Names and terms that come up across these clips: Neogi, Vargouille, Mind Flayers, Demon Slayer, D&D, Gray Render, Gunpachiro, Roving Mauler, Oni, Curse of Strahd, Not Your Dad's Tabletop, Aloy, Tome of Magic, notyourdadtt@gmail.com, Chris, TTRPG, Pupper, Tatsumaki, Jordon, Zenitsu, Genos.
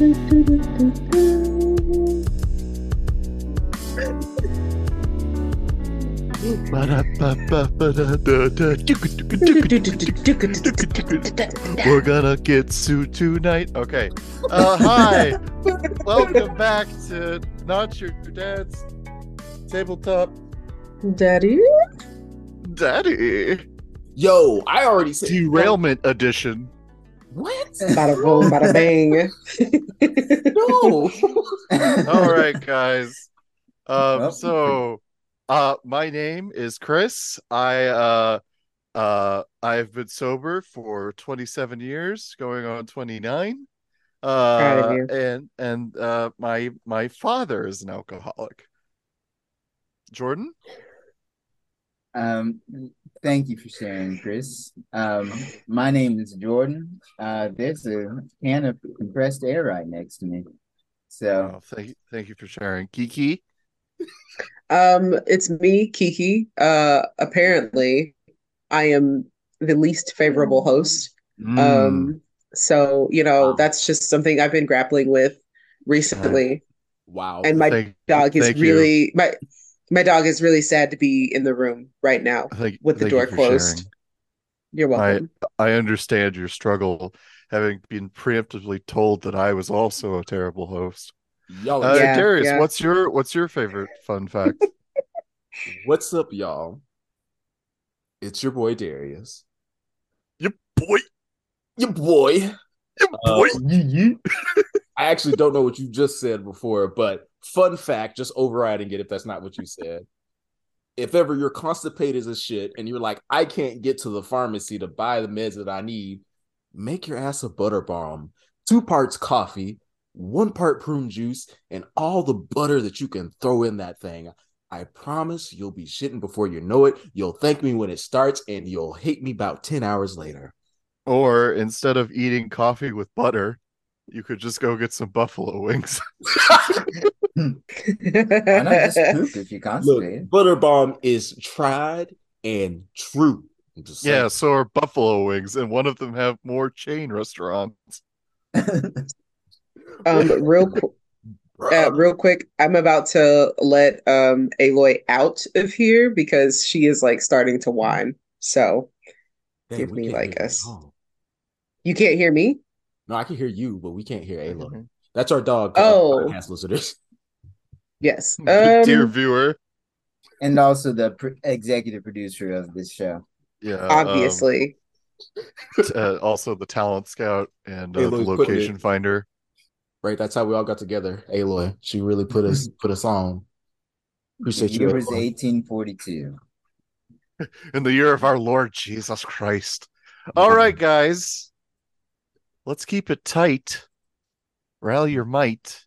We're gonna get sued tonight. Okay. Hi. Welcome back to Not Your Dad's Tabletop. Daddy. Yo, I already said derailment edition. What? Bada boom, bada bang. No. All right, guys. So, my name is Chris. I've been sober for 27 years, going on 29. And my father is an alcoholic. Jordan? Thank you for sharing, Chris. My name is Jordan. There's a can of compressed air right next to me. So thank you for sharing. Kiki? It's me, Kiki. Apparently I am the least favorable host. So, you know, that's just something I've been grappling with recently. Wow. And my dog is really my dog is really sad to be in the room right now with the door closed. Sharing. You're welcome. I understand your struggle, having been preemptively told that I was also a terrible host. Yo, Darius, what's your favorite fun fact? What's up, y'all? It's your boy Darius. Your boy. I actually don't know what you just said before, but fun fact, just overriding it if that's not what you said. If ever you're constipated as shit and you're like, I can't get to the pharmacy to buy the meds that I need, make your ass a butter bomb. 2 parts coffee, 1 part prune juice, and all the butter that you can throw in that thing. I promise you'll be shitting before you know it. You'll thank me when it starts, and you'll hate me about 10 hours later. Or instead of eating coffee with butter, you could just go get some buffalo wings. Why not just poop if you constipate? Look, butter bomb is tried and true. Yeah, so are buffalo wings, and one of them have more chain restaurants. Real quick, I'm about to let Aloy out of here because she is like starting to whine. So give me like us. You can't hear me? No, I can hear you, but we can't hear Aloy. Mm-hmm. That's our dog. Podcast listeners. Yes. Dear viewer. And also the executive producer of this show. Yeah. Obviously. Also the talent scout and the location finder. Right. That's how we all got together. Aloy. She really put us on. Appreciate you. It was 1842. In the year of our Lord Jesus Christ. All right, guys. Let's keep it tight. Rally your might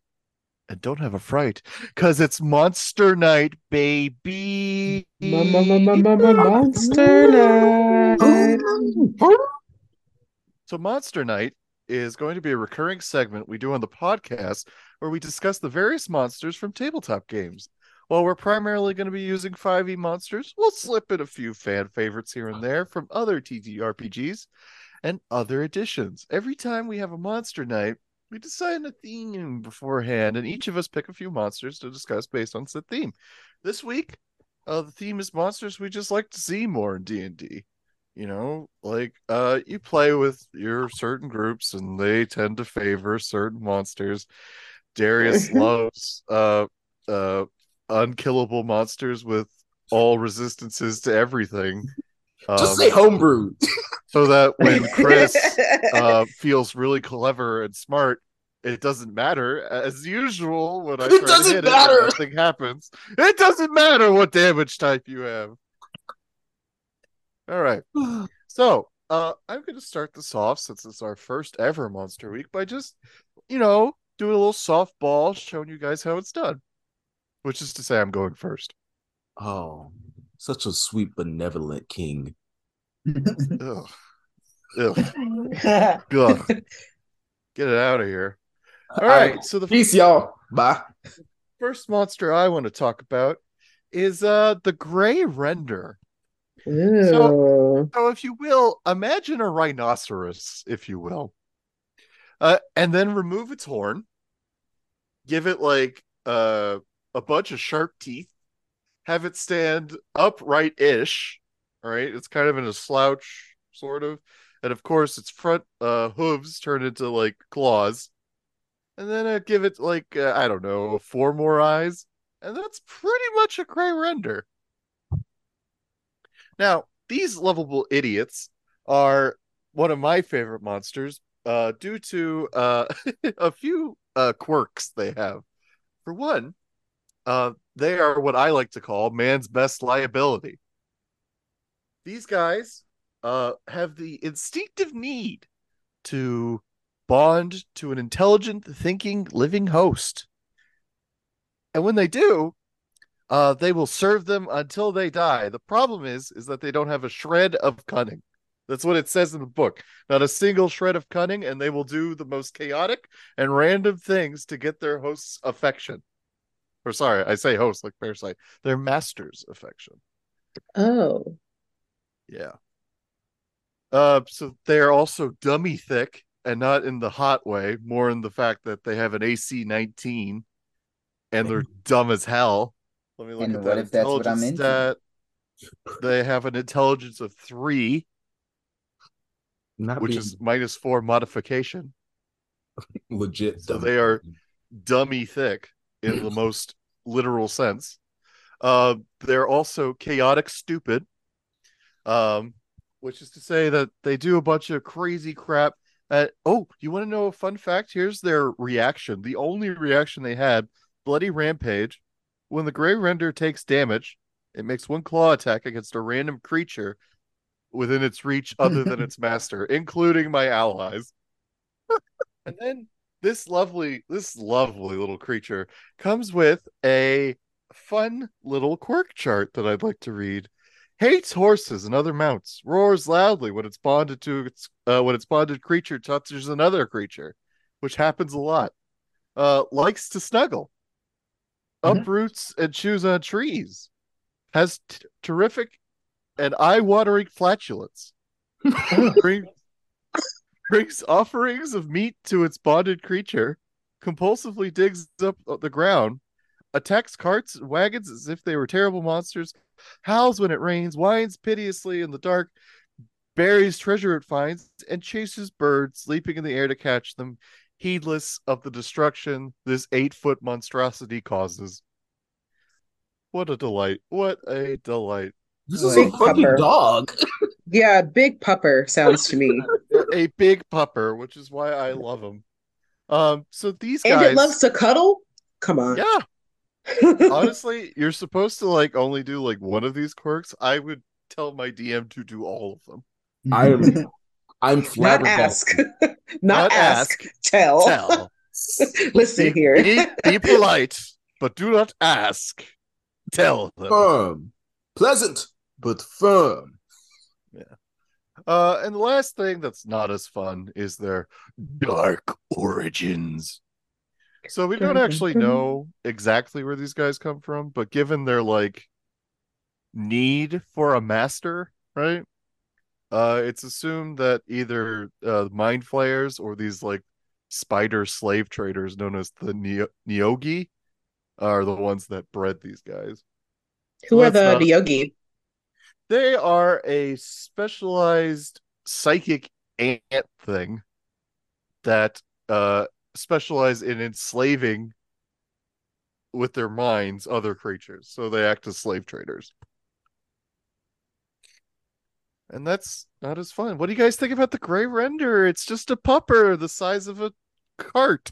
and don't have a fright, because it's Monster Night, baby. Monster Night. So Monster Night is going to be a recurring segment we do on the podcast where we discuss the various monsters from tabletop games. While we're primarily going to be using 5e monsters, we'll slip in a few fan favorites here and there from other TTRPGs and other editions. Every time we have a Monster Night, we decide a theme beforehand, and each of us pick a few monsters to discuss based on said theme. This week, the theme is monsters we just like to see more in D&D. You know, like you play with your certain groups, and they tend to favor certain monsters. Darius loves unkillable monsters with all resistances to everything. Just say homebrew. So that when Chris feels really clever and smart, it doesn't matter. As usual, when I try to hit it, nothing happens. It doesn't matter what damage type you have. All right. So I'm going to start this off, since it's our first ever Monster Week, by just, you know, doing a little softball, showing you guys how it's done. Which is to say I'm going first. Oh, such a sweet, benevolent king. Ugh. Ugh. Ugh. Get it out of here. All right, so peace, y'all. Bye. First monster I want to talk about is the Gray Render. Ew. So if you will, imagine a rhinoceros, if you will. And then remove its horn, give it like a bunch of sharp teeth, have it stand upright-ish. All right, it's kind of in a slouch, sort of. And of course, its front hooves turn into like claws. And then I give it like, I don't know, 4 more eyes. And that's pretty much a Gray Render. Now, these lovable idiots are one of my favorite monsters due to a few quirks they have. For one, they are what I like to call man's best liability. These guys have the instinctive need to bond to an intelligent, thinking, living host. And when they do, they will serve them until they die. The problem is that they don't have a shred of cunning. That's what it says in the book. Not a single shred of cunning, and they will do the most chaotic and random things to get their host's affection. Or sorry, I say host like parasite. Their master's affection. Oh. Yeah. So they're also dummy thick, and not in the hot way, more in the fact that they have an AC 19 and they're dumb as hell. Let me look at that. If that's what I'm into. They have an intelligence of 3, which is -4 modification. Legit. So they are dummy thick in the most literal sense. They're also chaotic stupid, which is to say that they do a bunch of crazy crap. Oh, you want to know a fun fact? Here's their reaction. The only reaction they had, Bloody Rampage. When the Gray Render takes damage, it makes one claw attack against a random creature within its reach other than its master, including my allies. And then this lovely little creature comes with a fun little quirk chart that I'd like to read. Hates horses and other mounts. Roars loudly when it's bonded to its when its bonded creature touches another creature, which happens a lot. Likes to snuggle. Uproots and chews on trees. Has terrific and eye-watering flatulence. brings offerings of meat to its bonded creature. Compulsively digs up the ground. Attacks carts and wagons as if they were terrible monsters. Howls when it rains, whines piteously in the dark, buries treasure it finds, and chases birds leaping in the air to catch them, heedless of the destruction this 8-foot monstrosity causes. What a delight. What a delight. This is a fucking dog. Yeah, big pupper sounds to me. A big pupper, which is why I love them. So these guys... And it loves to cuddle? Come on. Yeah. Honestly, you're supposed to like only do like one of these quirks. I would tell my DM to do all of them. I'm flabbergasted. Not ask. Tell. Listen here. Be polite, but do not ask. Tell them. Firm, pleasant, but firm. Yeah. And the last thing that's not as fun is their dark origins. So we don't actually know exactly where these guys come from, but given their like need for a master, right? It's assumed that either Mind Flayers or these like spider slave traders known as the Neogi are the ones that bred these guys. Who are the Neogi? They are a specialized psychic ant thing that specialize in enslaving with their minds other creatures, so they act as slave traders, and that's not as fun. What do you guys think about the Gray Render? It's just a pupper the size of a cart.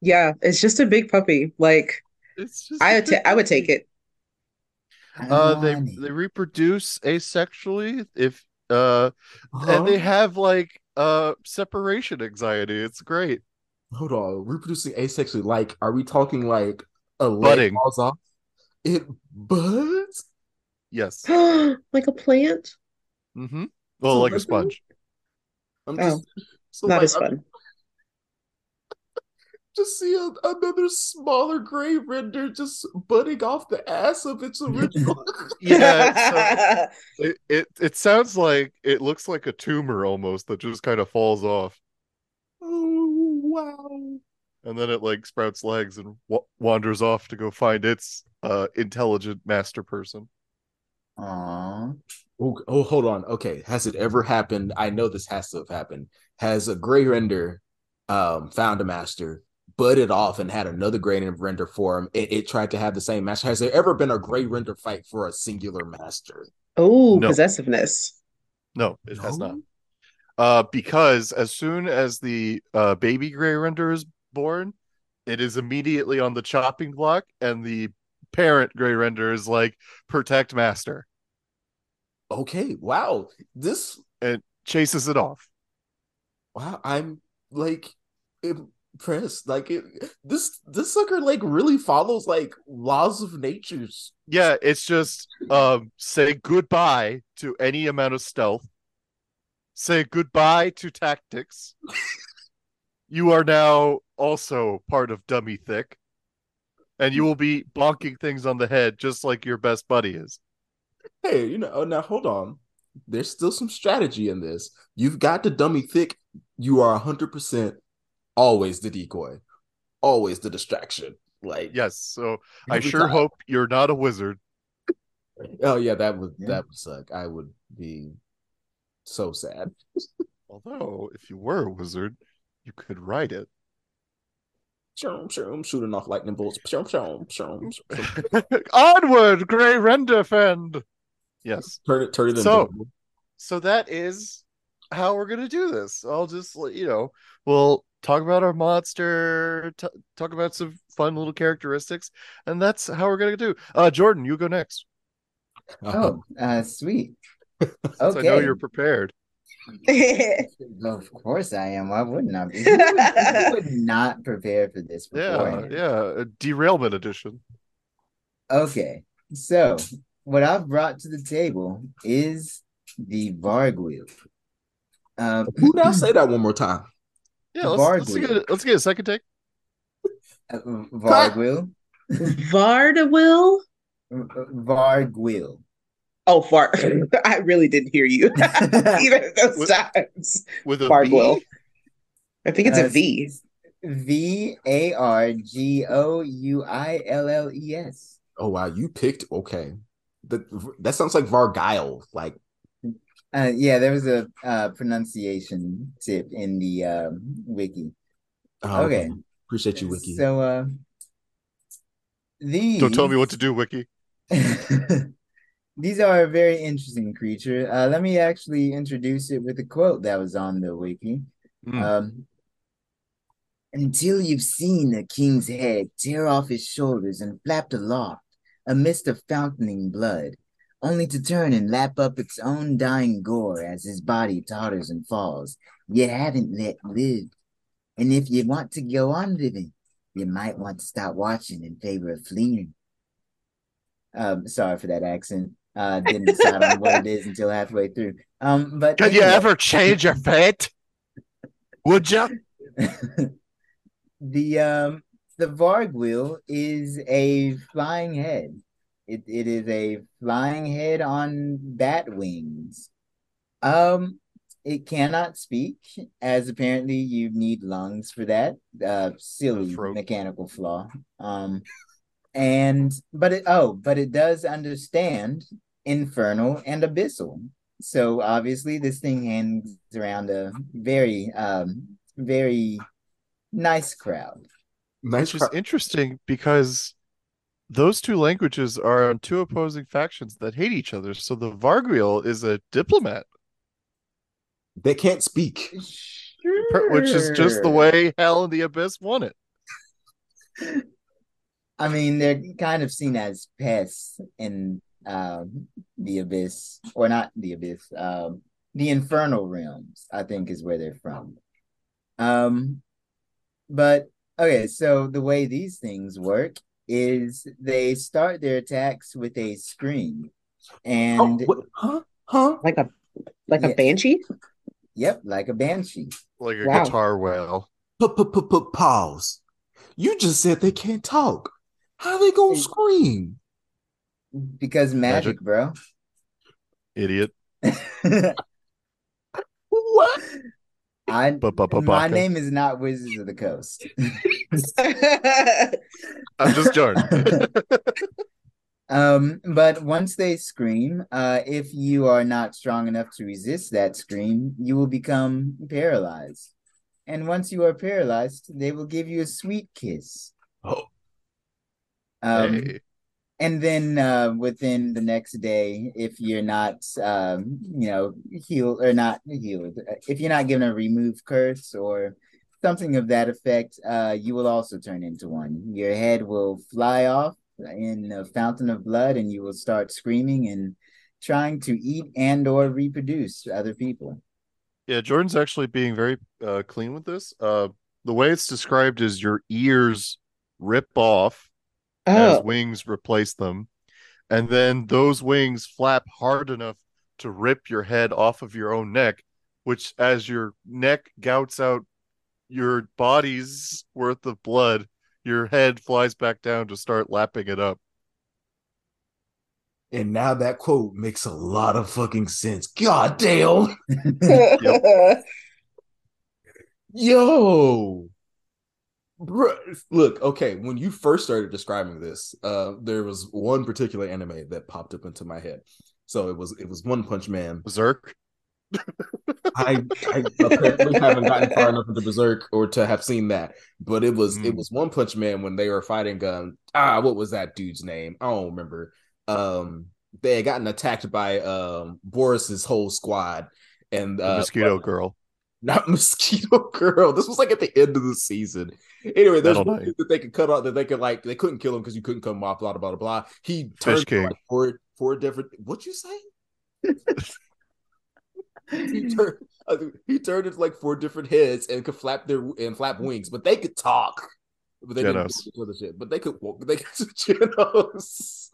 Yeah, it's just a big puppy. Like it's just I would take it. They reproduce asexually if and they have like separation anxiety. It's great. Hold on, reproducing asexually, like, are we talking like a budding leg falls off? It buds? Yes. Like a plant? Mm-hmm. Well, like a sponge. Not as fun. Just see another smaller Gray Render just budding off the ass of its original. Yeah. It sounds like, it looks like a tumor almost that just kind of falls off. Oh. wow. And then it like sprouts legs and wanders off to go find its intelligent master person. Aww. Oh, hold on. Okay. Has it ever happened? I know this has to have happened. Has a Gray Render found a master, budded off, and had another Gray Render for him? It tried to have the same master. Has there ever been a Gray Render fight for a singular master? Oh, no. Possessiveness. No, it has not. Because as soon as the baby Gray Render is born, it is immediately on the chopping block, and the parent Gray Render is like, protect master. Okay, wow. This... And chases it off. Wow, I'm, like, impressed. Like, this sucker, like, really follows, like, laws of nature. Yeah, it's just, say goodbye to any amount of stealth. Say goodbye to tactics. You are now also part of Dummy Thick. And you will be bonking things on the head just like your best buddy is. Hey, you know, now hold on. There's still some strategy in this. You've got the Dummy Thick. You are 100% always the decoy, always the distraction. Like, yes. So I sure hope you're not a wizard. Oh yeah, that would suck. I would be so sad. Although, if you were a wizard, you could write it. Shooting off lightning bolts. Onward, Gray Render Fend. Yes. Turn it into. So that is how we're going to do this. I'll just let you know. We'll talk about our monster, talk about some fun little characteristics, and that's how we're going to do. Jordan, you go next. Sweet. Okay. I know you're prepared. Of course I am. Why wouldn't I be? You would not prepare for this before. Yeah. Derailment edition. Okay. So, what I've brought to the table is the Vargouille. Who did I say that one more time? Yeah, let's get a second take. Vargouille. Vargouille? Vargouille. Oh, far! I really didn't hear you either of those times. With a Vargouille. I think it's a V. Vargouilles. Oh wow, you picked okay. That sounds like Vargouille. Like, yeah, there was a pronunciation tip in the wiki. Oh, okay, appreciate you, wiki. So, these. Don't tell me what to do, wiki. These are a very interesting creature. Let me actually introduce it with a quote that was on the wiki. Until you've seen a king's head tear off his shoulders and flapped aloft amidst a fountaining blood, only to turn and lap up its own dying gore as his body totters and falls, you haven't yet lived. And if you want to go on living, you might want to stop watching in favor of fleeing. Sorry for that accent. Didn't decide on what it is until halfway through. But could you ever change your fate? Would you? The Vargouille is a flying head. It is a flying head on bat wings. It cannot speak, as apparently you need lungs for that. Silly mechanical flaw. But it does understand infernal and abyssal. So obviously this thing hangs around a very, very nice crowd. Nice, which is interesting because those two languages are on two opposing factions that hate each other. So the Vargouille is a diplomat. They can't speak, sure. Which is just the way Hell and the Abyss want it. I mean, they're kind of seen as pests in the Abyss, or not the Abyss, the Infernal Realms, I think is where they're from. But, okay, so the way these things work is they start their attacks with a scream. And Like a banshee? Yep, like a banshee. Like a guitar wail. Pause. You just said they can't talk. How they gonna scream? Because magic, bro. Idiot. What? My name is not Wizards of the Coast. I'm just joking. But once they scream, if you are not strong enough to resist that scream, you will become paralyzed. And once you are paralyzed, they will give you a sweet kiss. Oh. Hey. And then within the next day, if you're not, if you're not given a remove curse or something of that effect, you will also turn into one. Your head will fly off in a fountain of blood, and you will start screaming and trying to eat and or reproduce other people. Yeah, Jordan's actually being very clean with this. The way it's described is your ears rip off. Oh. As wings replace them, and then those wings flap hard enough to rip your head off of your own neck, which as your neck gouts out your body's worth of blood, your head flies back down to start lapping it up. And now that quote makes a lot of fucking sense. God damn. Yep. Yo. Look, okay, when you first started describing this, there was one particular anime that popped up into my head. So it was One Punch Man. Berserk? I apparently haven't gotten far enough into Berserk or to have seen that, but it was One Punch Man when they were fighting what was that dude's name? I don't remember. They had gotten attacked by Boris's whole squad and Mosquito Girl. Not Mosquito Girl. This was like at the end of the season. Anyway, there's one thing that they could cut off, that they could like, they couldn't kill him because you couldn't cut him off, blah, blah, blah, blah. He turned like four different, what'd you say? he turned into like four different heads and could flap wings, but they could talk. But they didn't do other shit. But they could walk, they could Genos.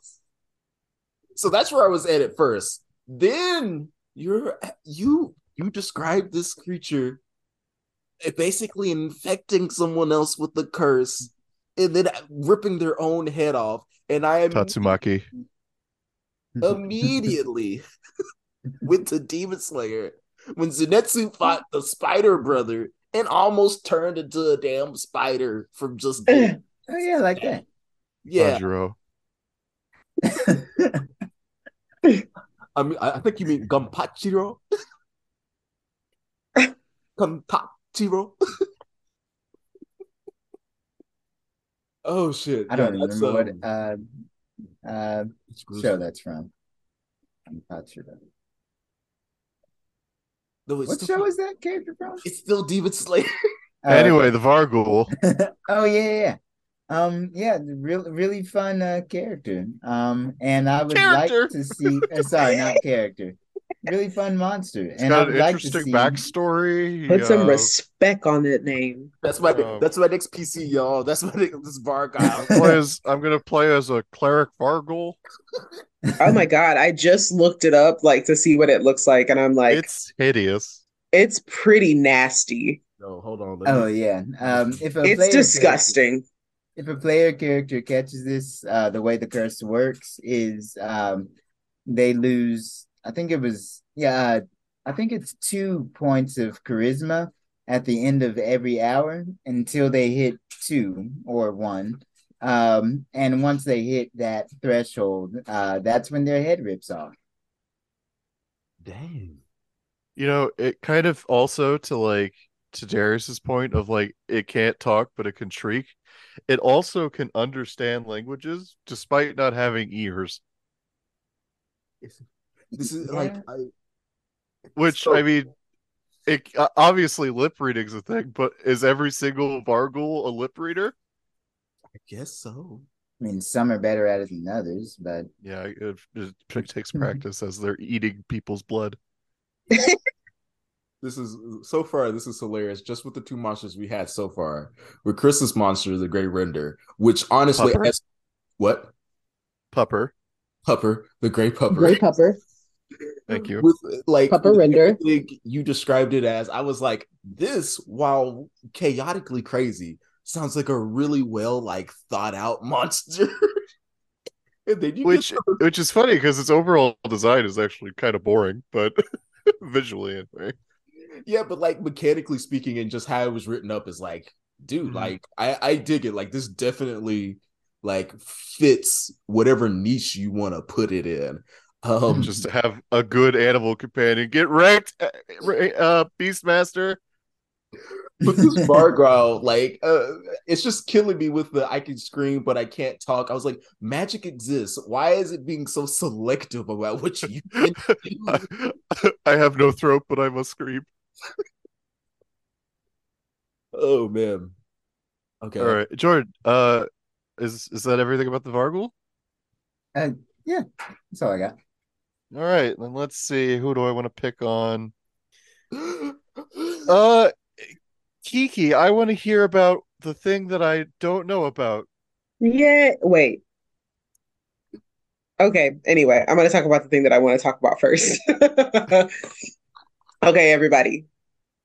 So that's where I was at first. Then you described this creature basically infecting someone else with the curse and then ripping their own head off. And I Tatsumaki immediately went to Demon Slayer when Zenitsu fought the Spider Brother and almost turned into a damn spider from just being... Oh yeah, like that. Yeah. I mean, I think you mean Gunpachiro. Oh shit! I don't even know what show that's from. I'm not sure. No, what show is that character from? It's still Demon Slayer. Anyway, the Vargouille. Oh yeah. Yeah, really fun character. And I would like to see. Sorry, not character. Really fun monster. It's and got I'd an like interesting to see backstory. Put some respect on that name. That's my next PC, y'all. That's my next Vargouille. I'm gonna play as a cleric Vargouille. Oh my god! I just looked it up like to see what it looks like, and I'm like, it's hideous. It's pretty nasty. No, hold on. Oh yeah. It's disgusting. If a player character catches this, the way the curse works is they lose. I think it was, I think it's 2 points of charisma at the end of every hour until they hit 2 or 1. And once they hit that threshold, that's when their head rips off. Dang. You know, it kind of also to Darius's point of like, it can't talk, but it can shriek. It also can understand languages despite not having ears. This is I mean, it obviously lip reading's a thing, but is every single Vargouille a lip reader? I guess so. I mean, some are better at it than others, but yeah, it takes practice as they're eating people's blood. This is hilarious. Just with the two monsters we had so far, with Chris's monster, the Gray Render, which honestly, Pupper? What? Pupper, the Gray Pupper. Thank you. Pupper Render. You described it as, I was like, this, while chaotically crazy, sounds like a really well thought out monster. And then which is funny because its overall design is actually kind of boring, but visually anyway. Yeah, but like mechanically speaking and just how it was written up is like, dude, mm-hmm. like I dig it. Like this definitely like fits whatever niche you want to put it in. Just to have a good animal companion. Get wrecked, Beastmaster. But this Vargouille, like, it's just killing me with the I can scream, but I can't talk. I was like, magic exists. Why is it being so selective about what you can do? I have no throat, but I must scream. Oh, man. Okay. All right. Jordan, is that everything about the Vargouille? Yeah, that's all I got. All right. Then let's see. Who do I want to pick on? Kiki, I want to hear about the thing that I don't know about. Yeah, wait. Okay, anyway, I'm going to talk about the thing that I want to talk about first. Okay, everybody.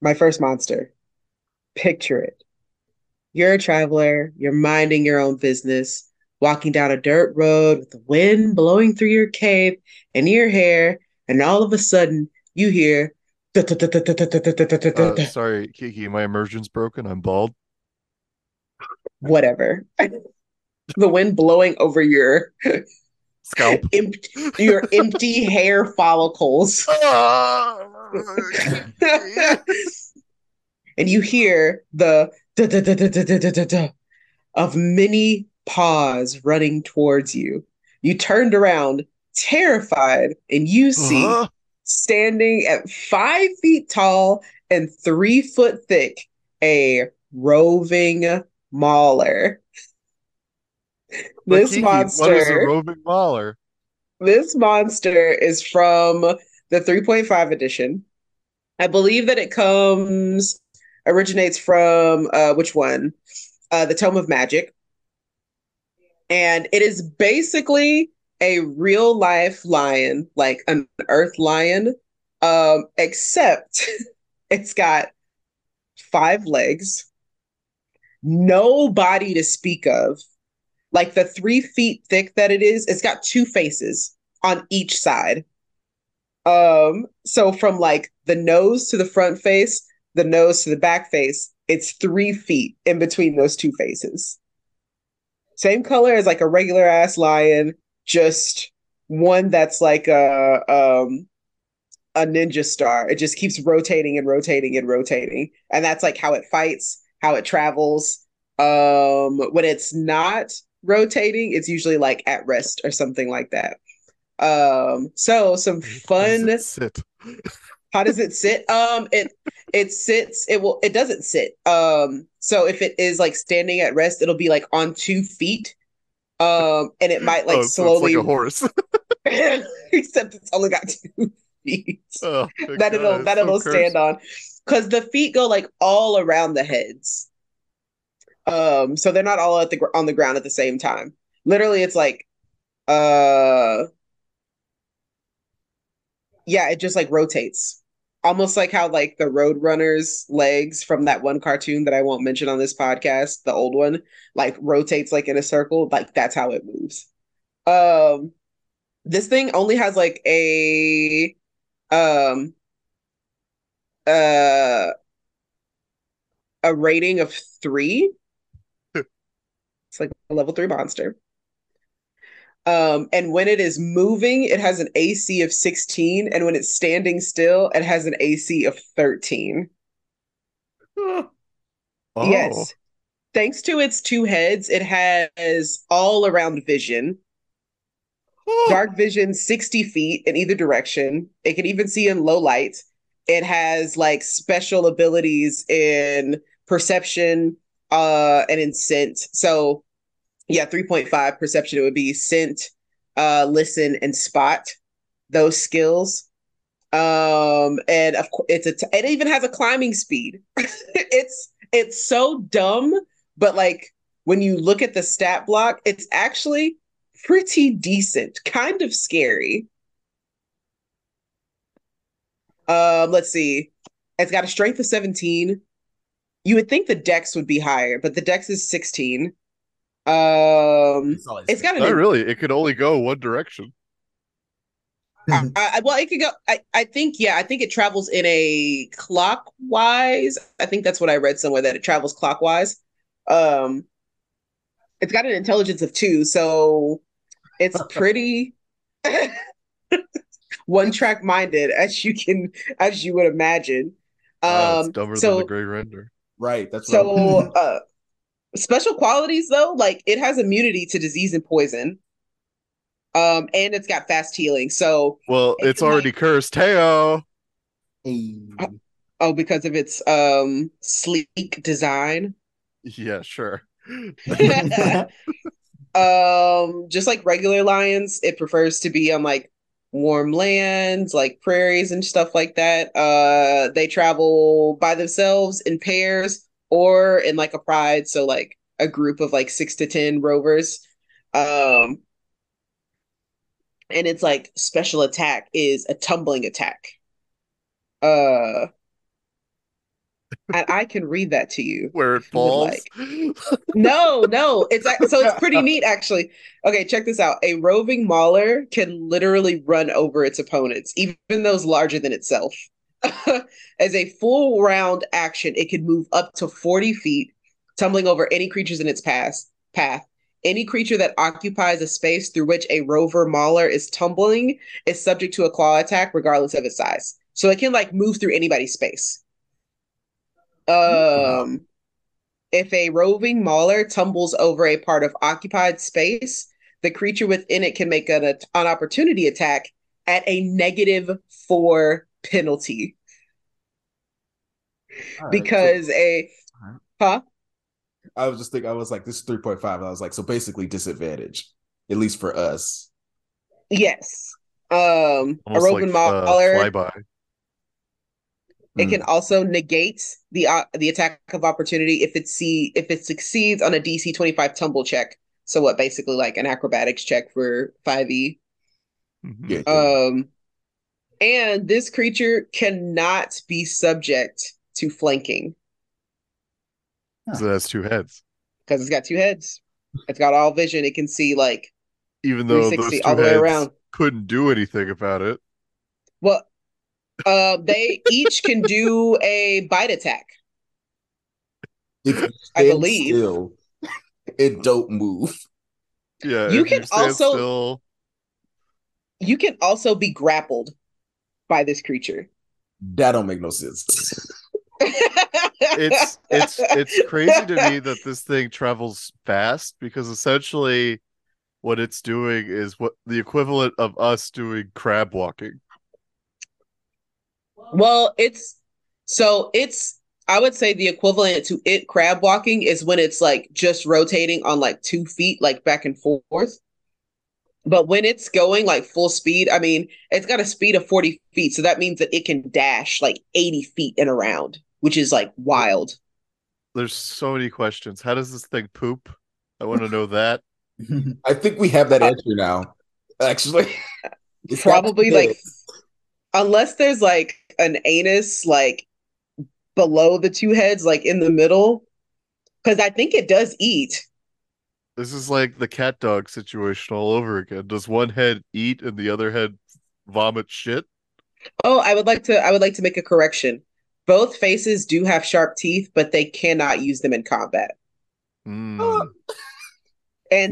My first monster. Picture it. You're a traveler. You're minding your own business, walking down a dirt road with the wind blowing through your cape and your hair, and all of a sudden, you hear... Sorry, Kiki, my immersion's broken. I'm bald. Whatever. The wind blowing over your scalp, your empty hair follicles, and you hear the of many paws running towards you. You turned around, terrified, and you see. Standing at 5 feet tall and 3 foot thick, a roving mauler. This monster. What is a roving mauler? This monster is from the 3.5 edition. I believe that it originates from which one? The Tome of Magic, and it is basically a real life lion, like an earth lion, except it's got 5 legs, no body to speak of. Like the 3 feet thick that it is, it's got 2 faces on each side. So from like the nose to the front face, the nose to the back face, it's 3 feet in between those 2 faces. Same color as like a regular ass lion. Just one that's like a ninja star. It just keeps rotating and rotating and rotating. And that's like how it fights, how it travels. When it's not rotating, it's usually like at rest or something like that. So some fun. How does it sit? It doesn't sit. So if it is like standing at rest, it'll be like on 2 feet. And it might like slowly, so it's like a horse, except it's only got 2 feet it'll stand on, because the feet go like all around the heads. So they're not all on the ground at the same time. Literally, it's like, it just like rotates, almost like how like the Roadrunner's legs from that one cartoon that I won't mention on this podcast, the old one, like rotates like in a circle. Like that's how it moves. This thing only has like a rating of 3. It's like a level 3 monster. And when it is moving, it has an AC of 16. And when it's standing still, it has an AC of 13. Oh. Yes. Thanks to its 2 heads, it has all around vision. Oh. Dark vision, 60 feet in either direction. It can even see in low light. It has like special abilities in perception, and in scent. So, yeah, 3.5 perception. It would be scent, listen, and spot. Those skills, and of course, it even has a climbing speed. It's so dumb, but like when you look at the stat block, it's actually pretty decent. Kind of scary. Let's see. It's got a strength of 17. You would think the dex would be higher, but the dex is 16. It's got not really. It could only go one direction. Well, it could go. I think it travels in a clockwise. I think that's what I read somewhere, that it travels clockwise. It's got an intelligence of 2, so it's pretty one-track minded, as you would imagine. It's dumber than the Gray Render, right? That's so. Special qualities though, like it has immunity to disease and poison. And it's got fast healing. So well, it's already cursed. Heyo. Oh, because of its sleek design. Yeah, sure. Just like regular lions, it prefers to be on like warm lands, like prairies and stuff like that. They travel by themselves in pairs or in like a pride, so like a group of like 6 to 10 rovers. And it's like special attack is a tumbling attack. And I can read that to you. Where it falls? No. It's pretty neat actually. Okay, check this out. A roving mauler can literally run over its opponents, even those larger than itself. As a full round action, it can move up to 40 feet, tumbling over any creatures in its path. Any creature that occupies a space through which a rover mauler is tumbling is subject to a claw attack, regardless of its size. So it can like move through anybody's space. If a roving mauler tumbles over a part of occupied space, the creature within it can make an opportunity attack at a -4 penalty. Right, because I was just thinking, I was like, this is 3.5. I was like, so basically disadvantage, at least for us. Yes. A roving mauler. Flyby. It can also negate the attack of opportunity if it succeeds on a DC 25 tumble check. So what, basically like an acrobatics check for 5e. Mm-hmm. Yeah. And this creature cannot be subject to flanking. So that's 2 heads. Because it's got 2 heads. It's got all vision. It can see like, even though 360 those 2 all the way around. Couldn't do anything about it. Well, they each can do a bite attack. I believe. Still, it don't move. Yeah. You can also be grappled by this creature. That don't make no sense. It's crazy to me that this thing travels fast, because essentially what it's doing is what the equivalent of us doing crab walking. Well, it's I would say the equivalent to it crab walking is when it's like just rotating on like 2 feet, like back and forth. But when it's going like full speed, I mean, it's got a speed of 40 feet. So that means that it can dash like 80 feet in a round, which is like wild. There's so many questions. How does this thing poop? I want to know that. I think we have that answer now, actually. Probably like, unless there's like an anus like below the 2 heads, like in the middle. Because I think it does eat. This is like the cat dog situation all over again. Does one head eat and the other head vomit shit? Oh, I would like to make a correction. Both faces do have sharp teeth, but they cannot use them in combat. And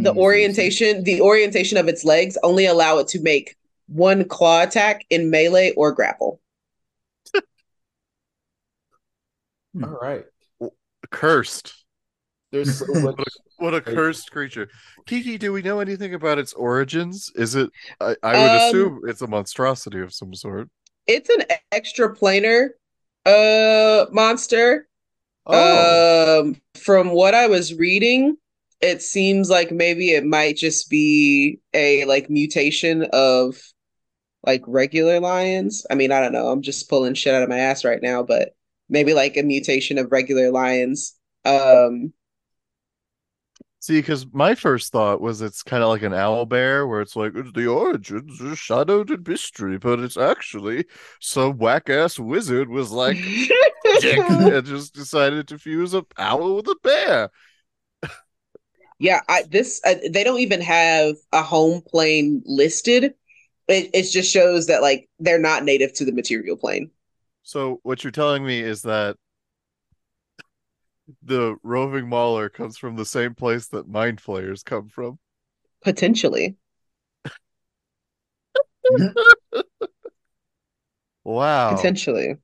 the orientation of its legs only allow it to make 1 claw attack in melee or grapple. All right. Cursed. There's so much. What a cursed creature. Kiki, do we know anything about its origins? Is it, I would assume it's a monstrosity of some sort. It's an extraplanar monster. Oh. From what I was reading, it seems like maybe it might just be a like mutation of like regular lions. I mean, I don't know. I'm just pulling shit out of my ass right now, but maybe like a mutation of regular lions. See, because my first thought was it's kind of like an owl bear, where it's like, the origins are shadowed in mystery, but it's actually some whack-ass wizard was like, and just decided to fuse an owl with a bear. Yeah, they don't even have a home plane listed. It just shows that like they're not native to the material plane. So what you're telling me is that the Roving Mauler comes from the same place that Mind Flayers come from? Potentially. Wow. Potentially.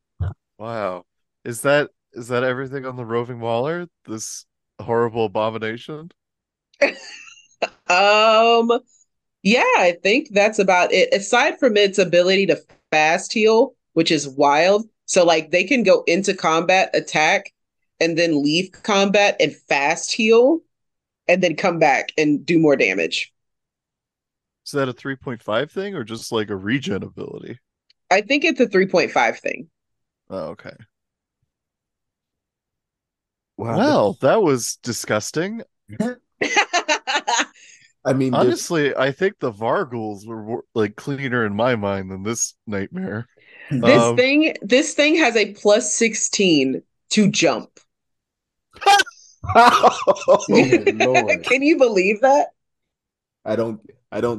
Wow. Is that everything on the Roving Mauler? This horrible abomination? Yeah, I think that's about it. Aside from its ability to fast heal, which is wild. So like they can go into combat, attack, and then leave combat and fast heal, and then come back and do more damage. Is that a 3.5 thing or just like a regen ability? I think it's a 3.5 thing. Oh, okay. Wow. Well, that was disgusting. I mean, honestly, I think the Vargouilles were like cleaner in my mind than this nightmare. This thing has a plus 16 to jump. Oh, Lord. Can you believe that? I don't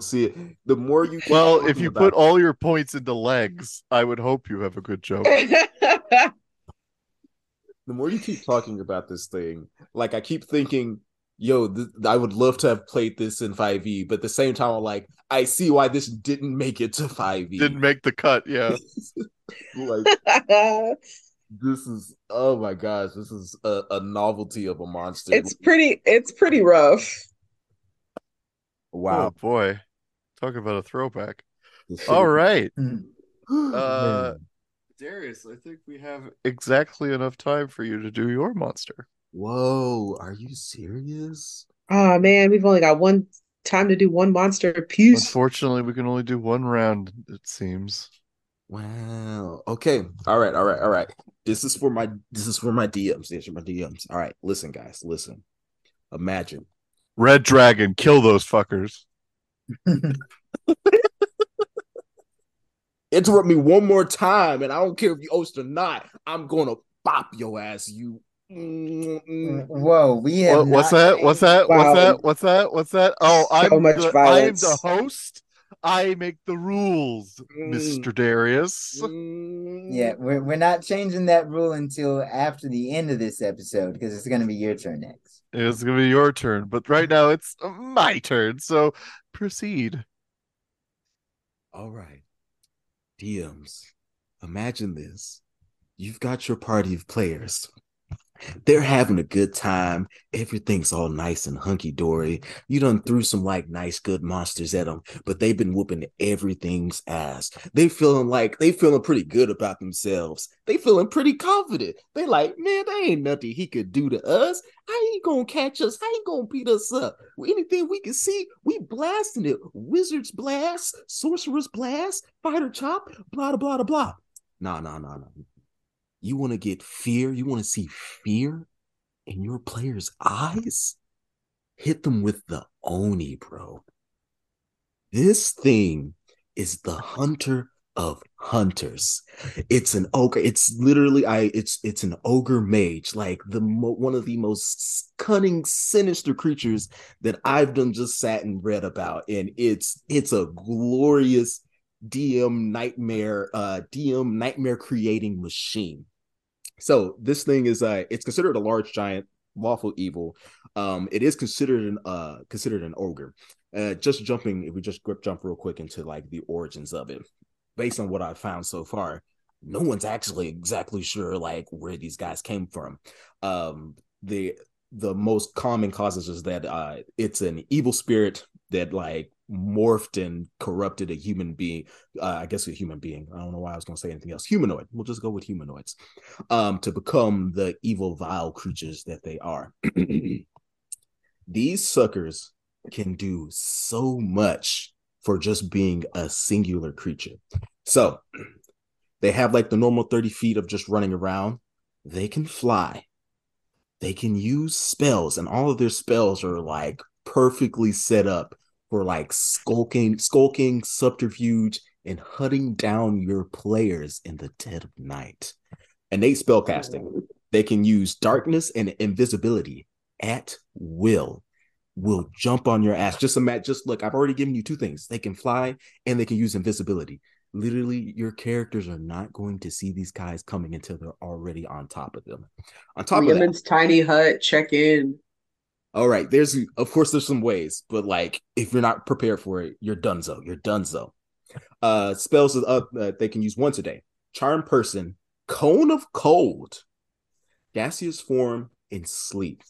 see it. The more you well, if you put all your points into legs, I would hope you have a good joke. The more you keep talking about this thing, like I keep thinking, yo, I would love to have played this in 5e, but at the same time, I'm like, I see why this didn't make it to 5e. Didn't make the cut, yeah. Like, this is, oh my gosh, this is a novelty of a monster. It's pretty rough. Wow. Oh boy. Talk about a throwback. All right. Darius, I think we have exactly enough time for you to do your monster. Whoa, are you serious? Oh man, we've only got one time to do one monster apiece. Unfortunately, we can only do one round, it seems. Wow. Okay. All right. This is for my DMs. These are my DMs. All right. Listen, guys. Listen. Imagine. Red Dragon, kill those fuckers. Interrupt me one more time, and I don't care if you host or not. I'm gonna bop your ass, you. Whoa, we have. What's that? Oh, I am the host. I make the rules, Mr. Darius. Yeah, we're not changing that rule until after the end of this episode because it's going to be your turn next. It's going to be your turn, but right now it's my turn, so proceed. All right. DMs, imagine this. You've got your party of players. They're having a good time. Everything's all nice and hunky-dory. You done threw some, like, nice, good monsters at them, but they've been whooping everything's ass. They feeling pretty good about themselves. They feeling pretty confident. They like, man, there ain't nothing he could do to us. How he gonna catch us? How he gonna beat us up? Anything we can see, we blasting it. Wizards blast, sorcerers blast, fighter chop, blah, blah, blah, blah. No. You want to get fear? You want to see fear in your players' eyes? Hit them with the Oni, bro. This thing is the hunter of hunters. It's an ogre. It's literally, it's an ogre mage, like one of the most cunning, sinister creatures that I've done just sat and read about, and it's a glorious DM nightmare creating machine. So this thing is it's considered a large giant, lawful evil. It is considered an ogre. If we jump real quick into like the origins of it, based on what I've found so far, no one's actually exactly sure like where these guys came from. The most common causes is that it's an evil spirit that like morphed and corrupted a human being. I don't know why I was going to say anything else. Humanoid. We'll just go with humanoids to become the evil, vile creatures that they are. These suckers can do so much for just being a singular creature. So they have like the normal 30 feet of just running around. They can fly. They can use spells, and all of their spells are like perfectly set up for like skulking, subterfuge, and hunting down your players in the dead of night. And they spellcasting. They can use darkness and invisibility at will. will jump on your ass. Just look, I've already given you two things. They can fly and they can use invisibility. Literally, your characters are not going to see these guys coming until they're already on top of them. On top of that, tiny hut, check in. All right, there's some ways, but like if you're not prepared for it, you're donezo. Spells up they can use once a day. Charm person, cone of cold, gaseous form, and sleep.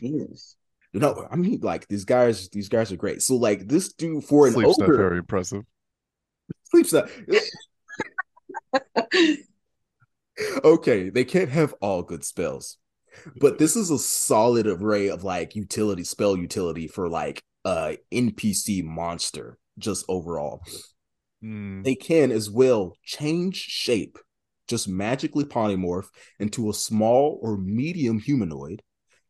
Jesus. No, I mean, like these guys are great. So like this dude for an ogre, sleep's not very impressive. Sleep's not. Okay, they can't have all good spells, but this is a solid array of like spell utility for like NPC monster just overall. They can as well change shape, just magically polymorph into a small or medium humanoid,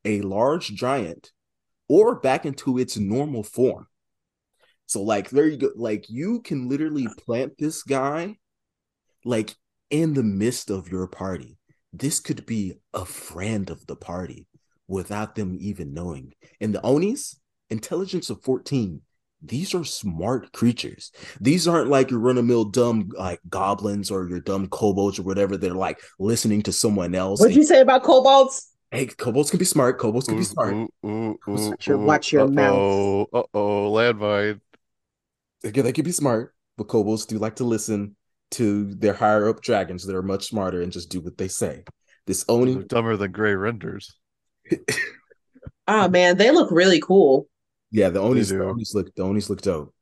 a large giant, or back into its normal form. So like there you go, like you can literally plant this guy like in the midst of your party. This could be a friend of the party without them even knowing. And the Onis, intelligence of 14. These are smart creatures. These aren't like your run-of-mill dumb like goblins or your dumb kobolds or whatever. They're like listening to someone else. What'd you say about kobolds? Hey, kobolds can be smart. Watch your mouth. Uh-oh, landmine. Again, they can be smart, but kobolds do like to listen to their higher-up dragons that are much smarter and just do what they say. This Oni... They're dumber than Gray Renders. Oh, man, they look really cool. Yeah, the Onis look dope.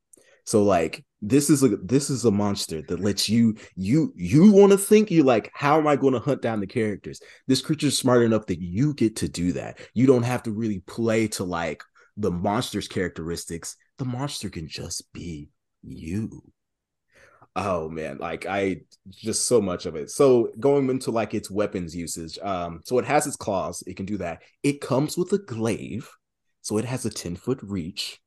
So like this is a monster that lets you want to think you're like, how am I going to hunt down the characters? This creature's smart enough that you get to do that. You don't have to really play to like the monster's characteristics. The monster can just be you. Oh man, like I just so much of it. So going into like its weapons usage, so it has its claws, it can do that. It comes with a glaive. So it has a 10-foot reach.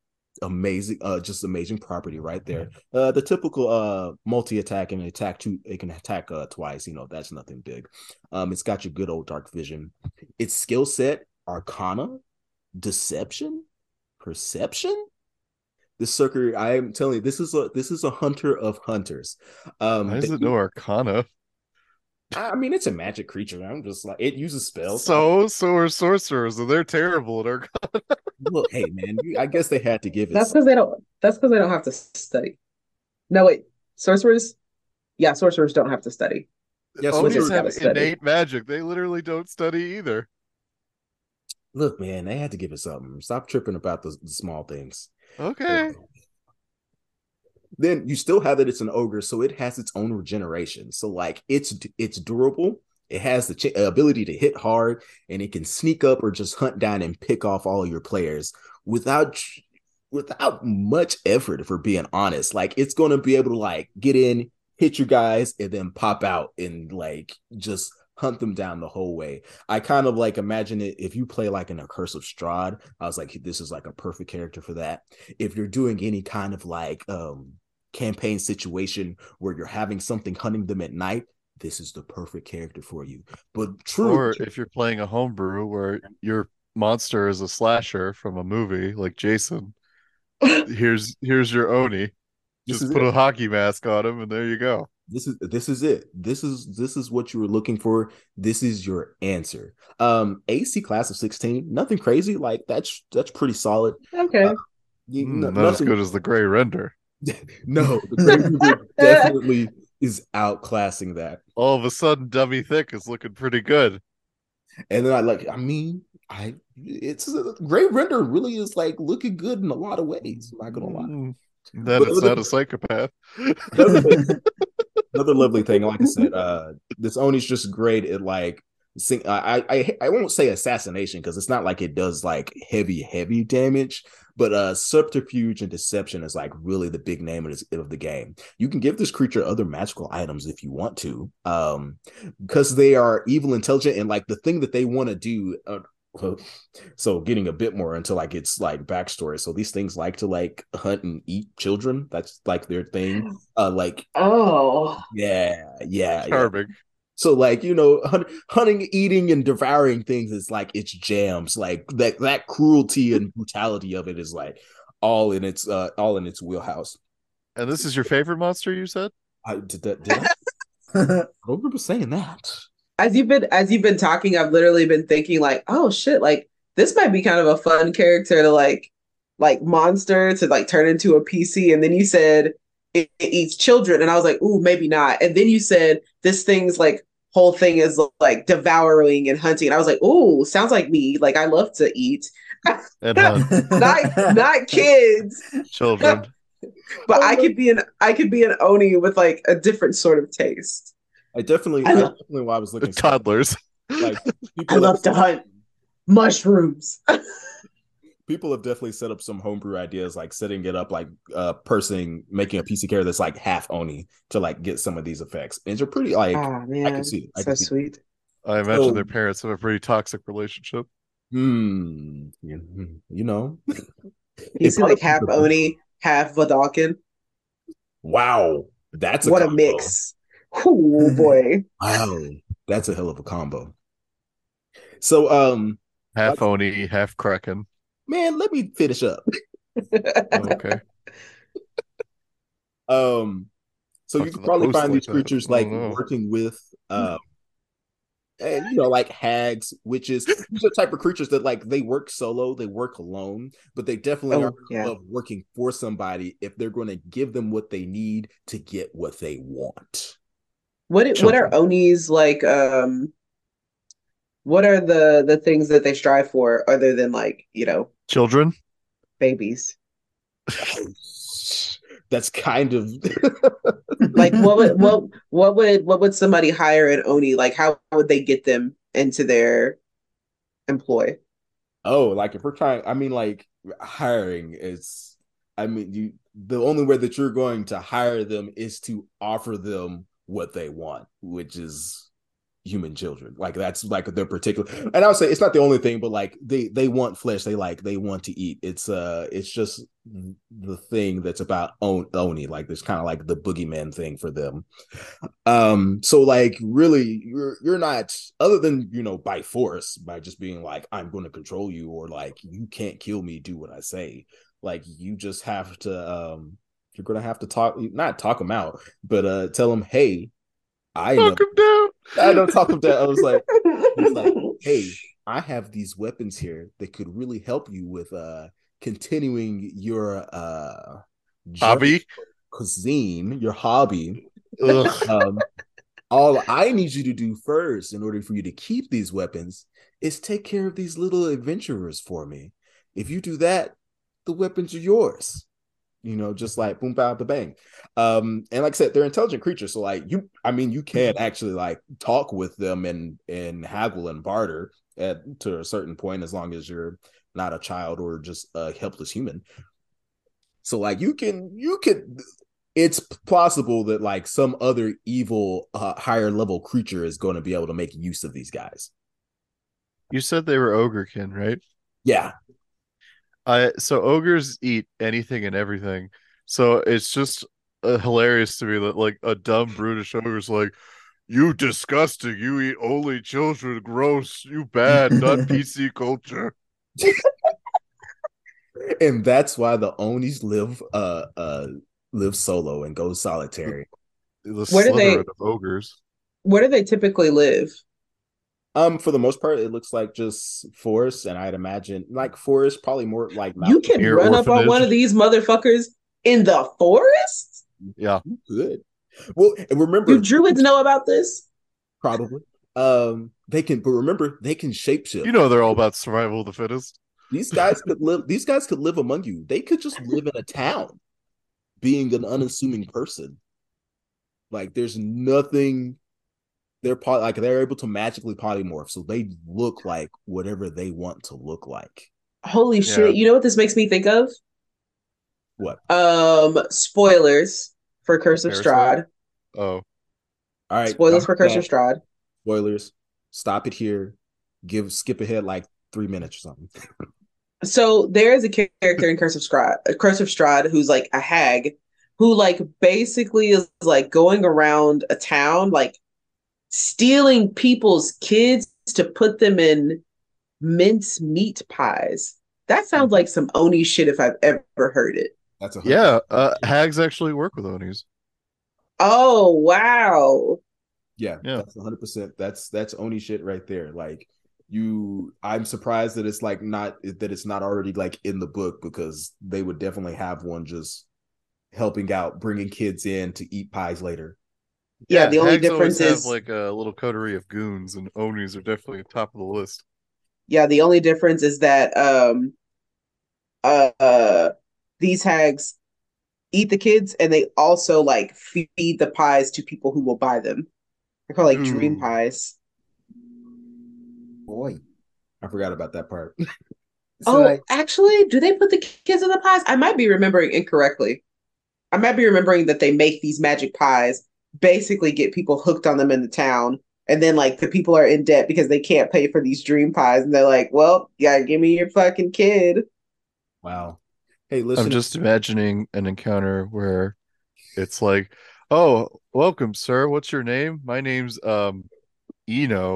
Amazing, just amazing property right there. The typical multi-attack and attack two, it can attack twice, that's nothing big. It's got your good old dark vision. Its skill set, Arcana, Deception, Perception. This sucker, I am telling you, this is a hunter of hunters. Why does it know Arcana? I mean, it's a magic creature. I'm just like, it uses spells. So are sorcerers, and they're terrible at Arcana. Look, hey man, I guess they had to give it. That's because they don't have to study. No wait, sorcerers. Yeah, sorcerers don't have to study. Yeah, sorcerers have innate magic. They literally don't study either. Look, man, they had to give it something. Stop tripping about the small things. Okay. Then you still have that it's an ogre, so it has its own regeneration. So like it's durable. It has the ability to hit hard, and it can sneak up or just hunt down and pick off all your players without much effort, if we're being honest. Like it's going to be able to like get in, hit you guys, and then pop out and like just hunt them down the whole way. I kind of like imagine it if you play like in a Curse of Strahd. I was like, this is like a perfect character for that. If you're doing any kind of like campaign situation where you're having something hunting them at night, this is the perfect character for you. But true, or if you're playing a homebrew where your monster is a slasher from a movie like Jason, here's your Oni. Just put a hockey mask on him, and there you go. This is it. This is what you were looking for. This is your answer. AC class of 16, nothing crazy. Like that's pretty solid. Okay, not as good as the Gray Render. No, the Gray Render definitely is outclassing that. All of a sudden, Dummy Thick is looking pretty good. And then Gray Render really is like looking good in a lot of ways. I'm not gonna lie. That it's not a psychopath. Another lovely thing, like I said, this Oni's just great at like I won't say assassination because it's not like it does like heavy damage, but subterfuge and deception is like really the big name of the game. You can give this creature other magical items if you want to, because they are evil, intelligent, and like the thing that they want to do. So getting a bit more into like it's like backstory. So these things like to like hunt and eat children. That's like their thing. Charming. So like, you know, hunting, eating and devouring things is like its jams. Like that cruelty and brutality of it is like all in its wheelhouse. And this is your favorite monster, you said? Did I? I don't remember saying that. As you've been talking, I've literally been thinking like, oh shit, like this might be kind of a fun character to like monster to like turn into a PC. And then you said it eats children, and I was like, ooh, maybe not. And then you said this thing's like whole thing is like devouring and hunting, and I was like, ooh, sounds like me. Like I love to eat and hunt. not kids, children. But I could be an Oni with like a different sort of taste. I definitely why I was looking toddlers. Like, I love to hunt mushrooms. People have definitely set up some homebrew ideas, like setting it up like making a PC character that's like half Oni to like get some of these effects. And you're pretty like, oh, man. I can see it. So sweet. I imagine their parents have a pretty toxic relationship. You know, you see like half Oni, half Vodalkin. Wow, that's a what combo. A mix. Oh boy! Wow, that's a hell of a combo. So, half Oni, half Kraken. Man, let me finish up. Okay. So you can probably find these creatures like working with, and you know, like hags, witches. These are type of creatures that like they work solo, they work alone, but they definitely are working for somebody if they're going to give them what they need to get what they want. What are Onis like? What are the things that they strive for other than like, you know, children, babies? That's kind of like what would somebody hire an Oni? Like how would they get them into their employ? Oh, like if we're trying, I mean, like hiring is, I mean, the only way that you're going to hire them is to offer them what they want, which is human children. Like that's like their particular, and I would say it's not the only thing, but like they want flesh, they want to eat. It's just the thing that's about Oni, like there's kind of like the boogeyman thing for them. So like really you're not, other than, you know, by force, by just being like I'm going to control you, or like you can't kill me, do what I say. Like you just have to you're going to have to not talk them out, but tell them, hey, I don't talk about that. I was like, hey, I have these weapons here that could really help you with continuing your hobby, cuisine, your hobby. All I need you to do first, in order for you to keep these weapons, is take care of these little adventurers for me. If you do that, the weapons are yours. You know, just like boom, pow, bang. And like I said, they're intelligent creatures. So like you can actually like talk with them and haggle and barter to a certain point, as long as you're not a child or just a helpless human. So like you could, it's plausible that like some other evil higher level creature is going to be able to make use of these guys. You said they were ogrekin, right? Yeah. So ogres eat anything and everything. So it's just hilarious to me that like a dumb brutish ogre's like, you disgusting, you eat only children, gross, you bad, not PC culture. And that's why the Onis live solo and go solitary. Where do they typically live? For the most part, it looks like just forest, and I'd imagine like forest, probably more like you can run orphanage. Up on one of these motherfuckers in the forest. Yeah, you could. Well, and remember, do druids know about this? Probably. They can, but remember, they can shapeshift. You know, they're all about survival of the fittest. These guys could live. These guys could live among you. They could just live in a town, being an unassuming person. Like there's nothing. They're able to magically polymorph, so they look like whatever they want to look like. Holy shit! You know what this makes me think of? What? Spoilers for Curse of Strahd. Oh, all right. Spoilers for Curse of Strahd. Spoilers. Stop it here. Skip ahead like 3 minutes or something. So there is a character in Curse of Strahd, who's like a hag, who like basically is like going around a town like stealing people's kids to put them in mince meat pies. That sounds like some Oni shit if I've ever heard it. That's a yeah. Hags actually work with Onis. Oh wow. Yeah. That's 100%. That's Oni shit right there. Like I'm surprised that it's like not already like in the book, because they would definitely have one just helping out, bringing kids in to eat pies later. Yeah, the only difference is have like a little coterie of goons, and Onis are definitely top of the list. Yeah, the only difference is that these hags eat the kids, and they also like feed the pies to people who will buy them. They're called like dream pies. Boy, I forgot about that part. Actually, do they put the kids in the pies? I might be remembering incorrectly. I might be remembering that they make these magic pies, basically get people hooked on them in the town, and then like the people are in debt because they can't pay for these dream pies, and they're like, well, you gotta give me your fucking kid. Wow. Hey, listen. I'm just imagining an encounter where it's like, oh, welcome, sir. What's your name? My name's Eno.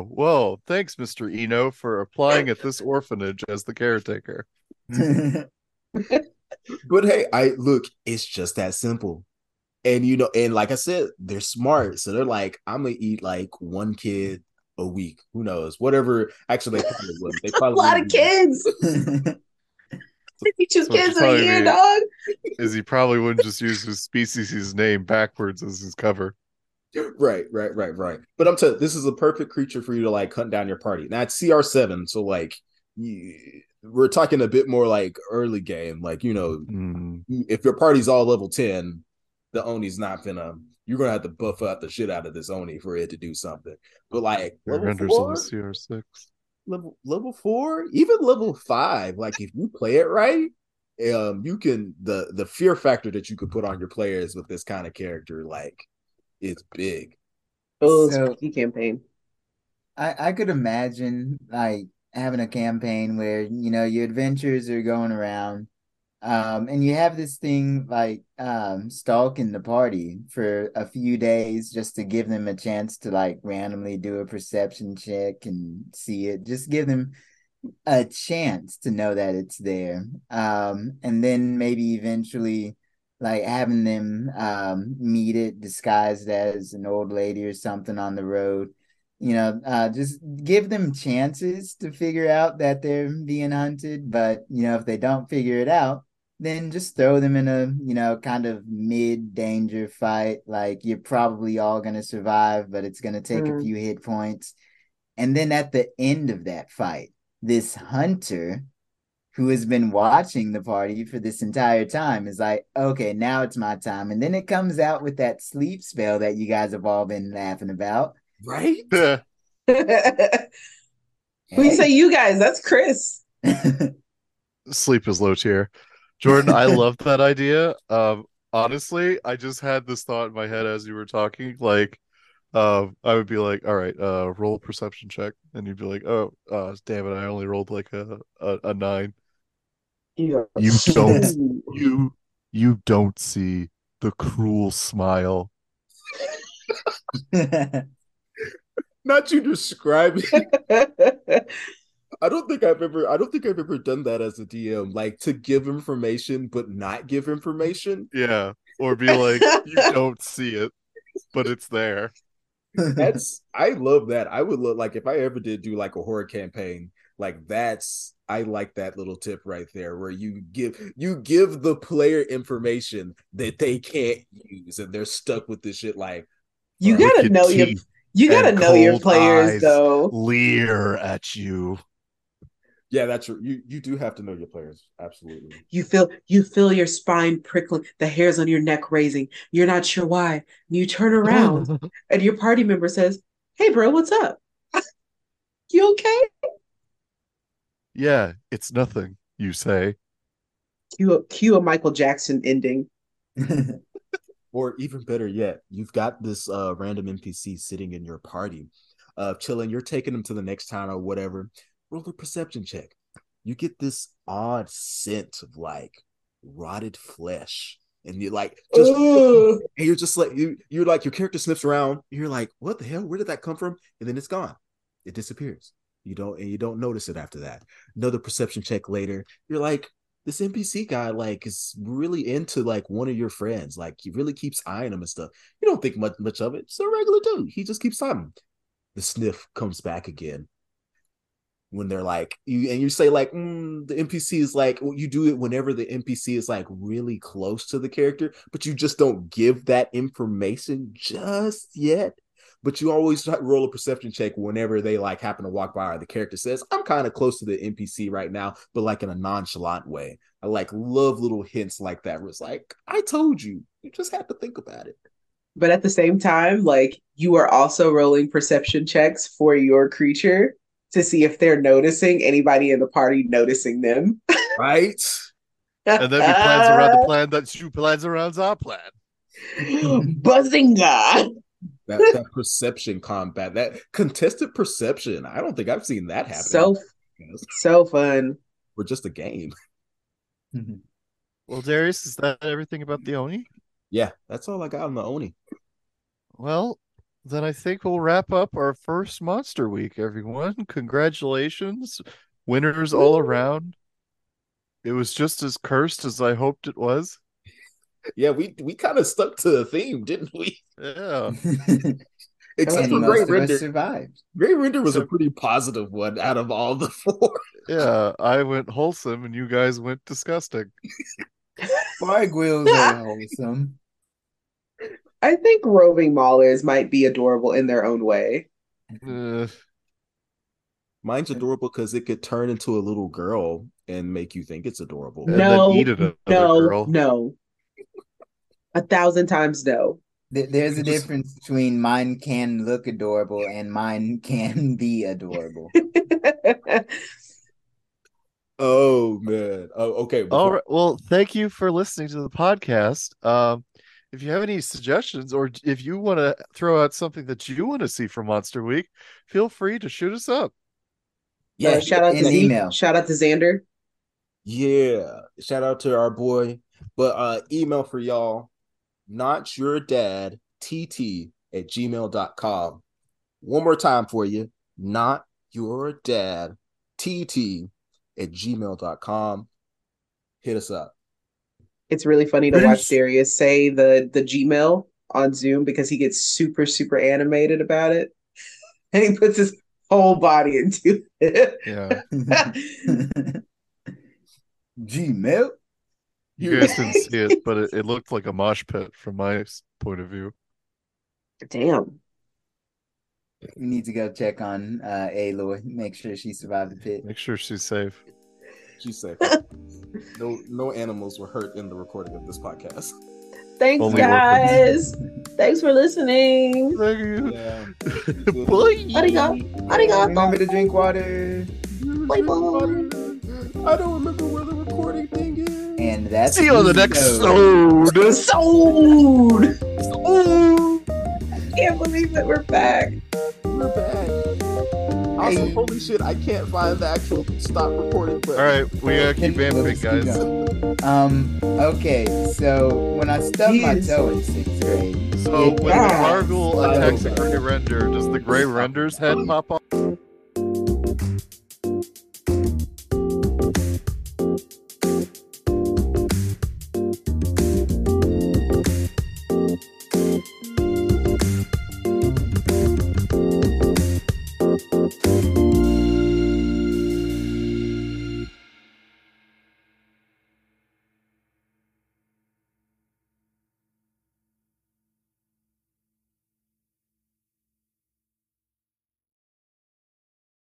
Well, thanks, Mr. Eno, for applying at this orphanage as the caretaker. But hey, it's just that simple. And you know, and like I said, they're smart. So they're like, I'm gonna eat like one kid a week. Who knows? Whatever. Actually, they probably would. They probably a lot of kids. 52 kids a year, dog. Is he probably wouldn't just use his species' name backwards as his cover. Right. But I'm telling you, this is a perfect creature for you to like hunt down your party. Now it's CR7, so like we're talking a bit more like early game. Like, you know, if your party's all level 10, the Oni's not gonna. You're gonna have to buff up the shit out of this Oni for it to do something. But like level 4, CR6. Level 4, even level 5. Like if you play it right, you can the fear factor that you could put on your players with this kind of character, like it's big. Oh, so, campaign. I could imagine like having a campaign where you know your adventures are going around. And you have this thing like stalking the party for a few days just to give them a chance to like randomly do a perception check and see it. Just give them a chance to know that it's there. And then maybe eventually like having them meet it disguised as an old lady or something on the road. You know, just give them chances to figure out that they're being hunted. But, you know, if they don't figure it out, then just throw them in a, you know, kind of mid-danger fight. Like, you're probably all going to survive, but it's going to take a few hit points. And then at the end of that fight, this hunter who has been watching the party for this entire time is like, okay, now it's my time. And then it comes out with that sleep spell that you guys have all been laughing about. Right? We say you guys, that's Chris. Sleep is low tier. Jordan, I love that idea. Honestly, I just had this thought in my head as you were talking. Like, I would be like, all right, roll a perception check. And you'd be like, oh, damn it, I only rolled like a 9. Yeah. You don't see the cruel smile. Not you describing. I don't think I've ever done that as a DM, like to give information but not give information. Yeah, or be like, you don't see it, but it's there. I love that. I would love, like, if I ever did do like a horror campaign, like I like that little tip right there, where you give the player information that they can't use, and they're stuck with this shit. Like, you gotta know your. You gotta know your players, though. Leer at you. Yeah, that's true. You do have to know your players, absolutely. You feel your spine prickling, the hairs on your neck raising. You're not sure why. You turn around, and your party member says, "Hey, bro, what's up? You okay?" Yeah, it's nothing. You say. Cue a Michael Jackson ending. Or even better yet, you've got this random NPC sitting in your party, chilling. You're taking them to the next town or whatever. Roll a perception check. You get this odd scent of like rotted flesh and you like just and you're just like you're like your character sniffs around, you're like, what the hell, where did that come from? And then it's gone. It disappears. You don't notice it after that. Another perception check later, you're like, this NPC guy like is really into like one of your friends. Like he really keeps eyeing him and stuff. You don't think much of it. It's a regular dude. He just keeps eyeing him. The sniff comes back again. When they're like you say like the NPC is like, well, you do it whenever the NPC is like really close to the character, but you just don't give that information just yet. But you always roll a perception check whenever they like happen to walk by or the character says, I'm kind of close to the NPC right now, but like in a nonchalant way. I like love little hints like that where it's like, I told you, you just had to think about it. But at the same time, like you are also rolling perception checks for your creature to see if they're noticing anybody in the party noticing them. Right? And then he plans around the plan that she plans around our plan. Bazinga! That perception combat, that contested perception. I don't think I've seen that happen. So fun. We're just a game. Mm-hmm. Well, Darius, is that everything about the Oni? Yeah, that's all I got on the Oni. Well, then I think we'll wrap up our first Monster Week, everyone. Congratulations. Winners all around. It was just as cursed as I hoped it was. Yeah, we kind of stuck to the theme, didn't we? Yeah. Except for Gray Render. Survived. Gray Render was a pretty positive one out of all the four. Yeah, I went wholesome and you guys went disgusting. Vargouille went wholesome. I think Roving Maulers might be adorable in their own way. Mine's adorable because it could turn into a little girl and make you think it's adorable. No, and then eat it girl. No. 1,000 times no. There's a difference between mine can look adorable and mine can be adorable. Oh, man. Oh, okay. All right. Well, thank you for listening to the podcast. If you have any suggestions or if you want to throw out something that you want to see for Monster Week, feel free to shoot us up. Yeah, shout out to Xander. Yeah, shout out to our boy. But email for y'all, notyourdadtt@gmail.com. One more time for you, notyourdadtt@gmail.com. Hit us up. It's really funny to watch Darius say the Gmail on Zoom because he gets super, super animated about it. And he puts his whole body into it. Yeah. Gmail? You guys didn't see it, but it looked like a mosh pit from my point of view. Damn. You need to go check on Aloy. Make sure she survived the pit. Make sure she's safe. She's safe. No animals were hurt in the recording of this podcast. Thanks, only guys. Thanks for listening. Thank you. Yeah. Bye. Arigato. Remember to drink water. Bye. I don't remember where the recording thing is. And that's see you on the next episode. I can't believe that we're back. We're back. Also, holy shit, I can't find the actual stop recording button. All right, we gotta keep vamping, guys. Okay, so when I stubbed my toe in 6th grade, so when the Vargouille attacks a Gray Render, does the Gray Render's head pop off?